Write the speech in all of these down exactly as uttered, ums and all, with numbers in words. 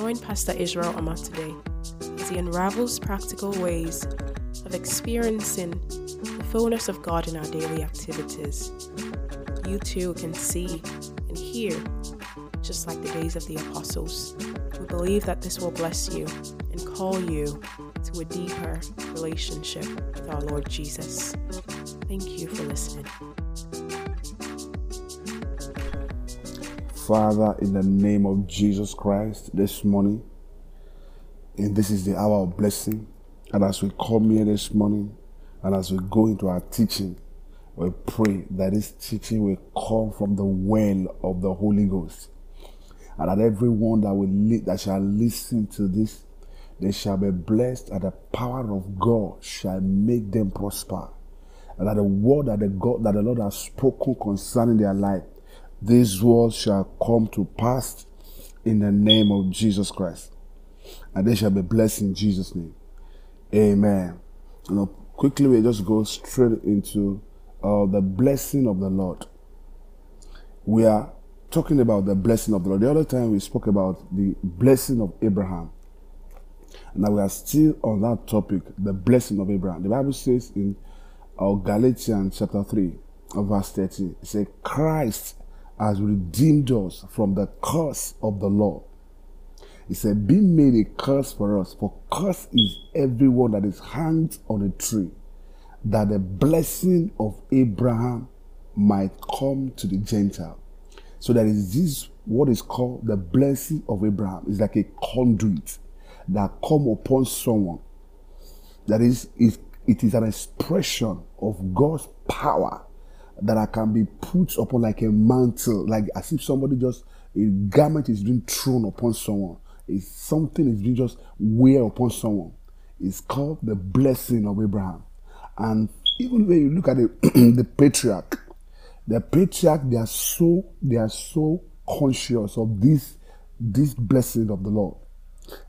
Join Pastor Israel Amat today as he unravels practical ways of experiencing the fullness of God in our daily activities. You too can see and hear, just like the days of the apostles. We believe that this will bless you and call you to a deeper relationship with our Lord Jesus. Thank you for listening. Father, in the name of Jesus Christ, this morning, and this is the hour of blessing, and as we come here this morning, and as we go into our teaching, we pray that this teaching will come from the well of the Holy Ghost, and that everyone that will li- that shall listen to this, they shall be blessed, and the power of God shall make them prosper, and that the word that the God that the Lord has spoken concerning their life, these words shall come to pass in the name of Jesus Christ, and they shall be blessed in Jesus' name. Amen. Now, quickly, we just go straight into uh, the blessing of the Lord. We are talking about the blessing of the Lord. The other time we spoke about the blessing of Abraham. Now we are still on that topic, the blessing of Abraham. The Bible says in uh, Galatians chapter three, verse thirteen, it says, Christ has redeemed us from the curse of the law. He said, be made a curse for us, for curse is everyone that is hanged on a tree, that the blessing of Abraham might come to the Gentile. So that is this, what is called the blessing of Abraham. It's like a conduit that come upon someone. That is, it is an expression of God's power that I can be put upon like a mantle, like as if somebody just, a garment is being thrown upon someone. It's something is being just wear upon someone. It's called the blessing of Abraham. And even when you look at the, the patriarch, the patriarch, they are so they are so conscious of this, this blessing of the Lord.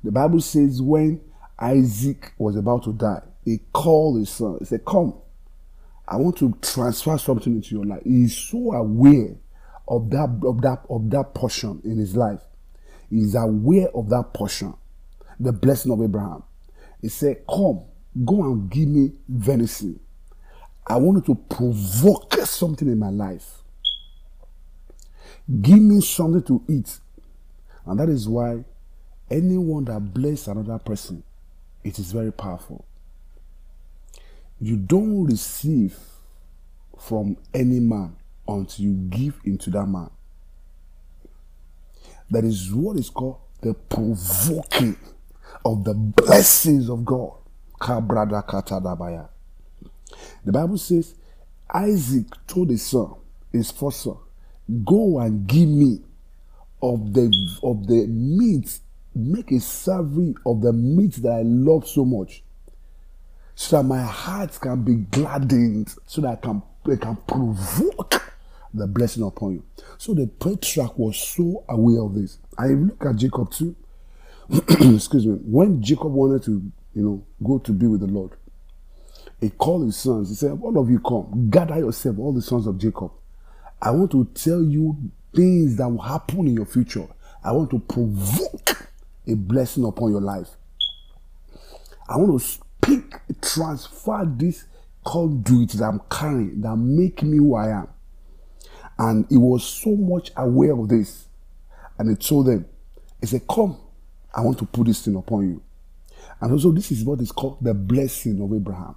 The Bible says when Isaac was about to die, he called his son. He said, come, I want to transfer something into your life. He is so aware of that, of that, of that portion in his life. He is aware of that portion, the blessing of Abraham. He said, come, go and give me venison. I wanted to provoke something in my life. Give me something to eat. And that is why anyone that blesses another person, it is very powerful. You don't receive from any man until you give into that man. That is what is called the provoking of the blessings of God. The Bible says, Isaac told his son, his first son, go and give me of the, of the meat, make a savory of the meat that I love so much, so that my heart can be gladdened, so that I can, I can provoke the blessing upon you. So the patriarch was so aware of this. I look at Jacob too. Excuse me. When Jacob wanted to, you know, go to be with the Lord, he called his sons. He said, all of you come, gather yourself, all the sons of Jacob. I want to tell you things that will happen in your future. I want to provoke a blessing upon your life. I want to speak, transfer this conduit that I'm carrying, that make me who I am. And he was so much aware of this. And he told them, he said, come, I want to put this thing upon you. And also this is what is called the blessing of Abraham.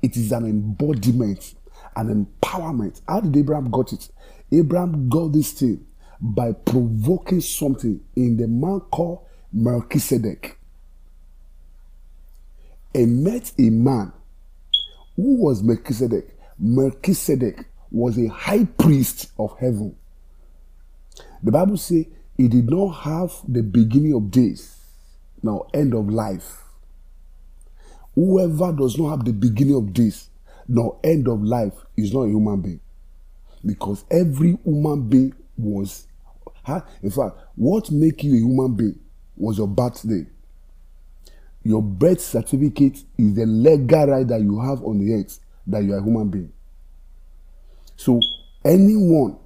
It is an embodiment, an empowerment. How did Abraham got it? Abraham got this thing by provoking something in the man called Melchizedek. He met a man who was Melchizedek. Melchizedek was a high priest of heaven. The Bible says he did not have the beginning of days, now end of life. Whoever does not have the beginning of days, nor end of life, is not a human being. Because every human being was, in fact, what makes you a human being was your birthday. Your birth certificate is the legal right that you have on the earth, that you are a human being. So anyone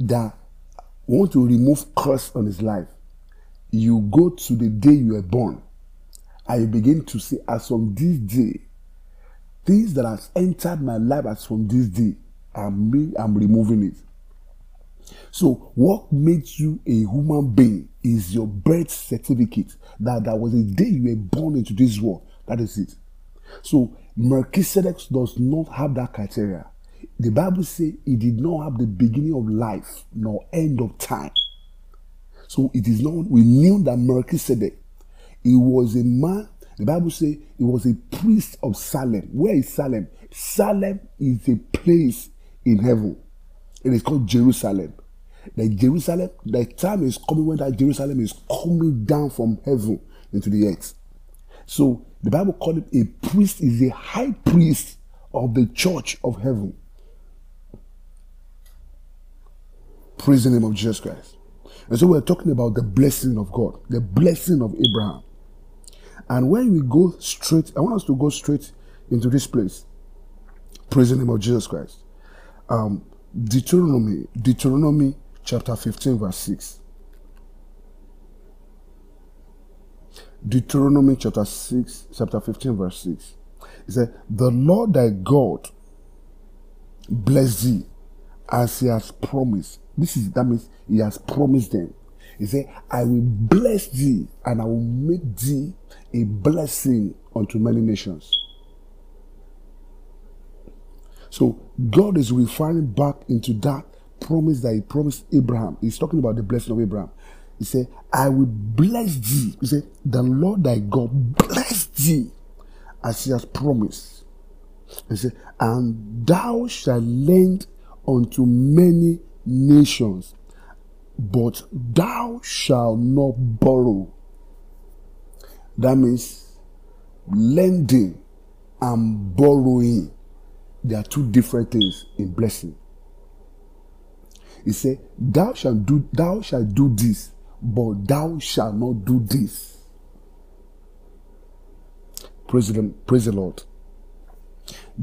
that wants to remove curse on his life, you go to the day you were born, and you begin to say, as from this day, things that have entered my life as from this day, I'm, re- I'm removing it. So what makes you a human being is your birth certificate. That, that was the day you were born into this world. That is it. So Melchizedek does not have that criteria. The Bible says he did not have the beginning of life nor end of time. So it is not, we knew that Melchizedek, he was a man. The Bible says he was a priest of Salem. Where is Salem? Salem is a place in heaven. It is called Jerusalem. That Jerusalem, the time is coming when that Jerusalem is coming down from heaven into the earth. So the Bible called him a priest, is a high priest of the church of heaven. Praise the name of Jesus Christ. And so we're talking about the blessing of God, the blessing of Abraham. And when we go straight, I want us to go straight into this place. Praise the name of Jesus Christ. Um, Deuteronomy, Deuteronomy chapter fifteen, verse six. Deuteronomy chapter six, chapter fifteen, verse six. It says, "The Lord thy God bless thee as he has promised." This is, that means he has promised them. He said, "I will bless thee, and I will make thee a blessing unto many nations." So God is referring back into that promise that he promised Abraham. He's talking about the blessing of Abraham. He said, "I will bless thee." He said, "The Lord thy God bless thee as he has promised." He said, "And thou shalt lend unto many nations, but thou shalt not borrow." That means lending and borrowing, they are two different things in blessing. He said, "Thou shalt do, thou shalt do this, but thou shalt not do this." Praise the, praise the Lord.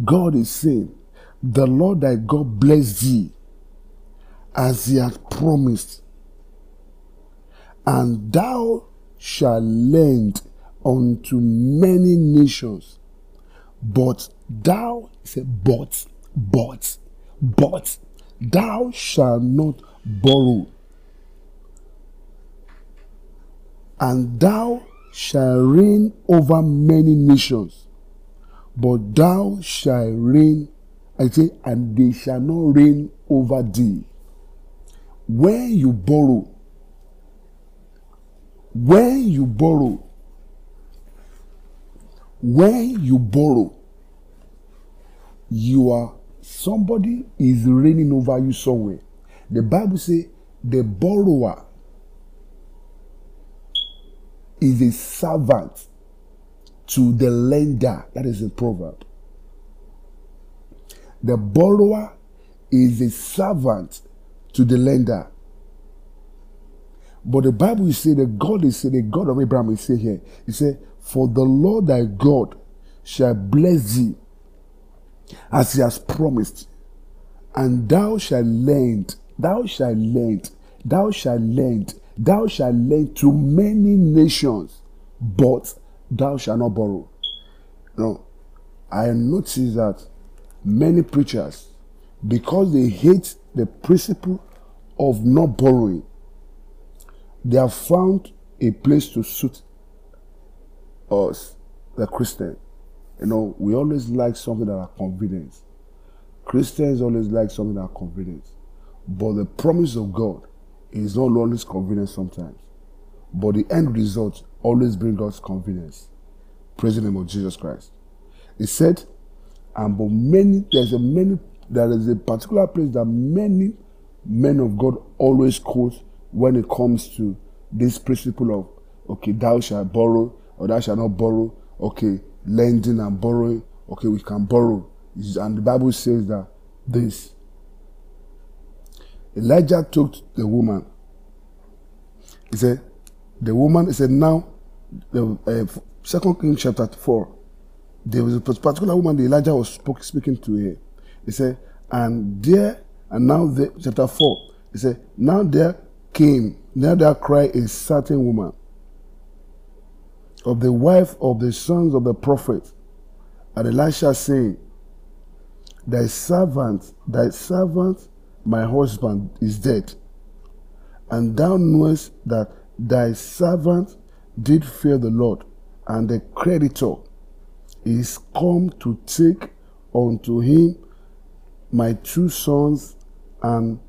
God is saying, "The Lord thy God bless thee as he hath promised, and thou shalt lend unto many nations, but thou," he said, but, but, but, "thou shalt not borrow, and thou shalt reign over many nations, but thou shalt reign," I say, "and they shall not reign over thee." When you borrow, when you borrow, when you borrow, you are, somebody is reigning over you somewhere. The Bible says the borrower is a servant to the lender. That is a proverb. The borrower is a servant to the lender. But the Bible says that God is saying, the God of Abraham is saying here, he said, "For the Lord thy God shall bless thee as he has promised, and thou shalt lend, thou shalt lend, thou shalt lend, thou shalt lend to many nations, but thou shalt not borrow." Now, I notice that many preachers, because they hate the principle of not borrowing, they have found a place to suit us, the Christian. You know, we always like something that are convenient. Christians always like something that are convenient. But the promise of God is not always convenient sometimes. But the end result always brings us convenience. Praise the name of Jesus Christ. He said, and but many, there's a many, there is a particular place that many men of God always quote when it comes to this principle of, okay, thou shalt borrow, or thou shalt not borrow, okay, lending and borrowing, okay, we can borrow. And the Bible says that this. Elijah took the woman. He said, the woman, he said, now, the uh, Second Kings chapter four, there was a particular woman that Elijah was spoke, speaking to here. He said, and there, and now, the, chapter four, he said, now there came Now that cried a certain woman of the wife of the sons of the prophet, and Elisha, saying, Thy servant, thy servant, my husband, is dead, and thou knowest that thy servant did fear the Lord, and the creditor is come to take unto him my two sons, and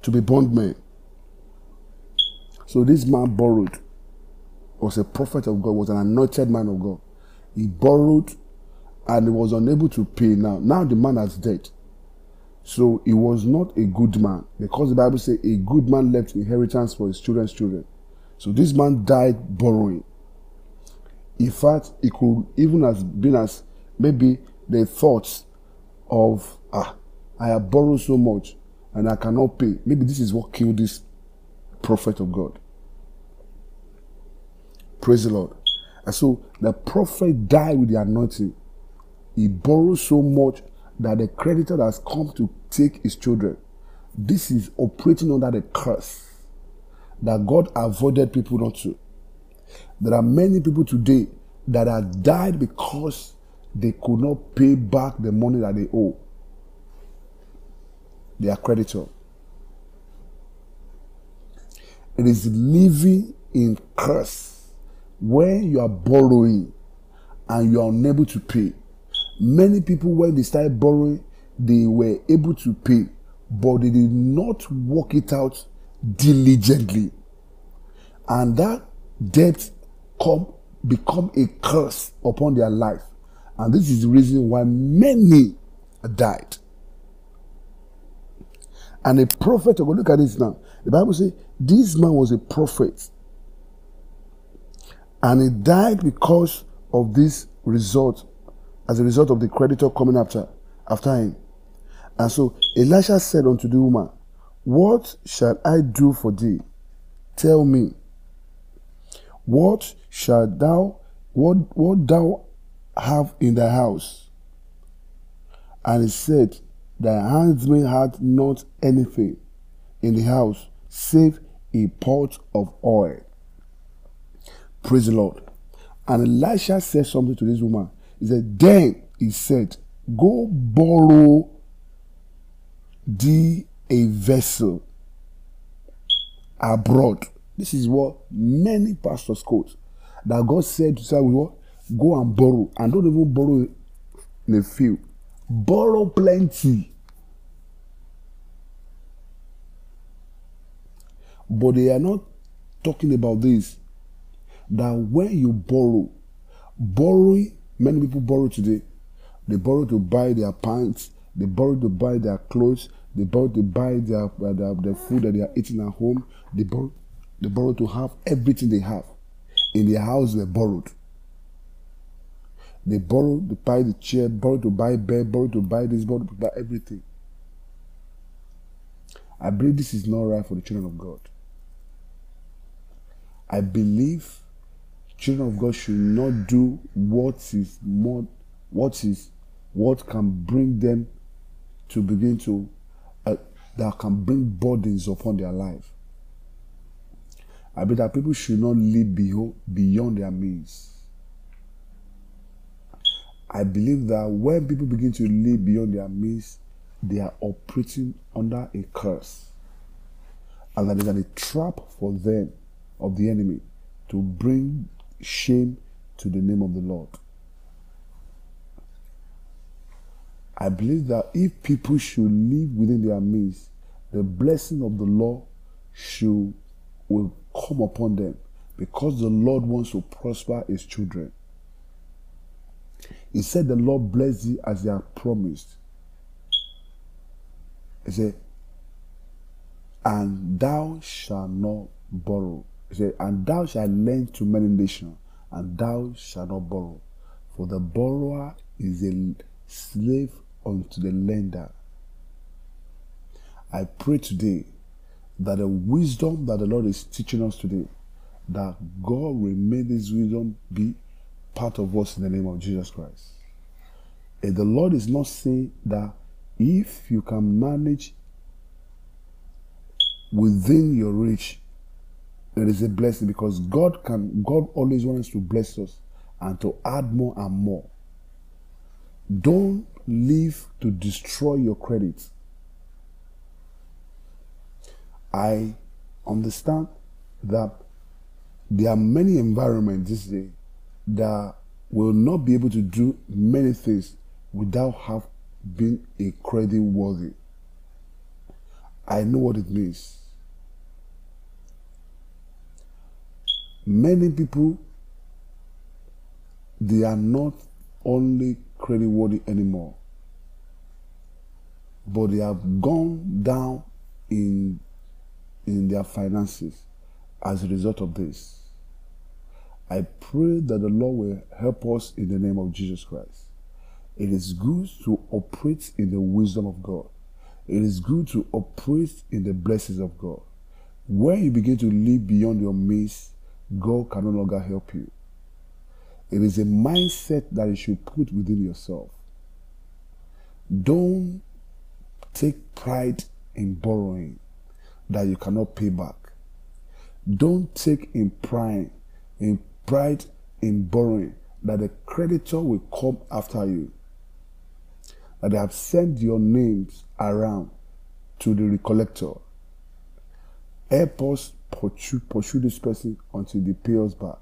to be bondmen. So this man borrowed, was a prophet of God, was an anointed man of God. He borrowed and he was unable to pay now. Now the man is dead. So he was not a good man, because the Bible says a good man left inheritance for his children's children. So this man died borrowing. In fact, it could even have been as maybe the thoughts of, ah, I have borrowed so much and I cannot pay. Maybe this is what killed this prophet of God. Praise the Lord. And so the prophet died with the anointing. He borrowed so much that the creditor has come to take his children. This is operating under the curse that God avoided people not to. There are many people today that have died because they could not pay back the money that they owe their creditor. It is living in curse when you are borrowing and you are unable to pay. Many people, when they started borrowing, they were able to pay, but they did not work it out diligently. And that debt come, become a curse upon their life. And this is the reason why many died. And a prophet, look at this now. The Bible says this man was a prophet. And he died because of this result, as a result of the creditor coming after, after him. And so Elisha said unto the woman, What shall I do for thee? Tell me, what shalt thou, what, what thou have in thy house? And he said, Thy handmaid had not anything in the house save a pot of oil. Praise the Lord. And Elisha said something to this woman. He said, Then he said, Go borrow thee a vessel abroad. This is what many pastors quote. That God said to say, what? Go and borrow. And don't even borrow in a few. Borrow plenty. But they are not talking about this. That when you borrow, borrowing, many people borrow today. They borrow to buy their pants. They borrow to buy their clothes. They borrow to buy their, their, their food that they are eating at home. They borrow, they borrow to have everything they have. In their house, they borrowed. They borrow to buy the chair, borrow to buy bed, borrow to buy this, borrow to buy everything. I believe this is not right for the children of God. I believe children of God should not do what is more, what is, what can bring them to begin to, uh, that can bring burdens upon their life. I believe that people should not live beyond, beyond their means. I believe that when people begin to live beyond their means, they are operating under a curse. And that is a trap for them of the enemy to bring shame to the name of the Lord. I believe that if people should live within their means, the blessing of the Lord should will come upon them, because the Lord wants to prosper his children. He said, The Lord bless thee as they are promised. He said, And thou shalt not borrow. He said, And thou shalt lend to many nations, and thou shalt not borrow. For the borrower is a slave unto the lender. I pray today that the wisdom that the Lord is teaching us today, that God will make this wisdom be part of us in the name of Jesus Christ. And the Lord is not saying that if you can manage within your reach, there is a blessing, because God can, God always wants to bless us and to add more and more. Don't live to destroy your credit. I understand that there are many environments this day that will not be able to do many things without have been a credit worthy. I know what it means. Many people, they are not only credit worthy anymore, but they have gone down in in their finances as a result of this. I pray that the Lord will help us in the name of Jesus Christ. It is good to operate in the wisdom of God. It is good to operate in the blessings of God. When you begin to live beyond your means, God can no longer help you. It is a mindset that you should put within yourself. Don't take pride in borrowing that you cannot pay back. Don't take in pride in pride in borrowing that the creditor will come after you, that they have sent your names around to the recollector. Help us pursue, pursue this person until they pay us back.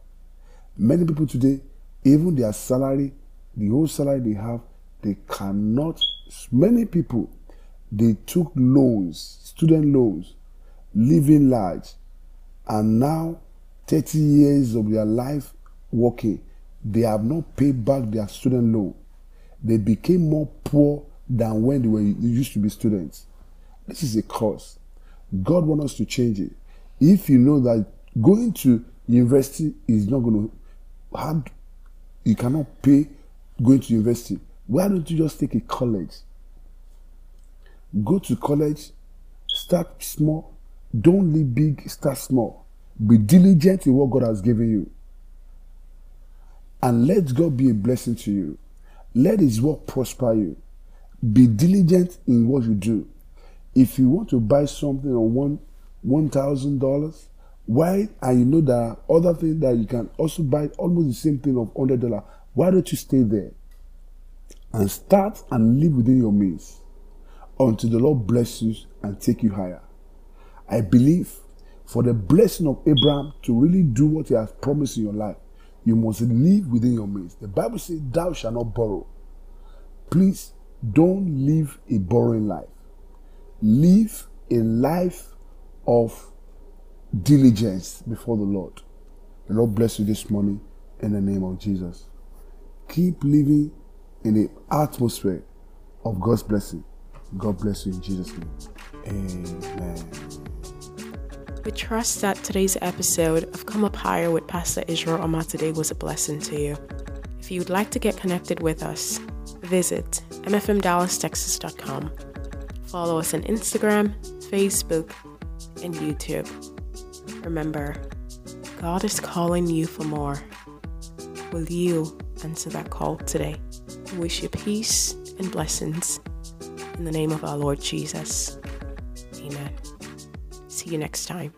Many people today, even their salary, the whole salary they have, they cannot. Many people, they took loans, student loans, living large, and now thirty years of their life working, they have not paid back their student loan. They became more poor than when they were they used to be students. This is a curse. God wants us to change it. If you know that going to university is not going to hard, you cannot pay going to university, why don't you just take a college? Go to college, start small, don't live big, start small. Be diligent in what God has given you. And let God be a blessing to you. Let His work prosper you. Be diligent in what you do. If you want to buy something on one one thousand dollars, why, and you know there are other things that you can also buy almost the same thing of hundred dollars, why don't you stay there and start and live within your means until the Lord bless you and take you higher? I believe for the blessing of Abraham to really do what He has promised in your life, you must live within your means. The Bible says, thou shalt not borrow. Please don't live a borrowing life. Live a life of diligence before the Lord. The Lord bless you this morning in the name of Jesus. Keep living in the atmosphere of God's blessing. God bless you in Jesus' name. Amen. We trust that today's episode of Come Up Higher with Pastor Israel Amat today was a blessing to you. If you would like to get connected with us, visit m f m dallas texas dot com. Follow us on Instagram, Facebook, and YouTube. Remember, God is calling you for more. Will you answer that call today? We wish you peace and blessings in the name of our Lord Jesus. Amen. See you next time.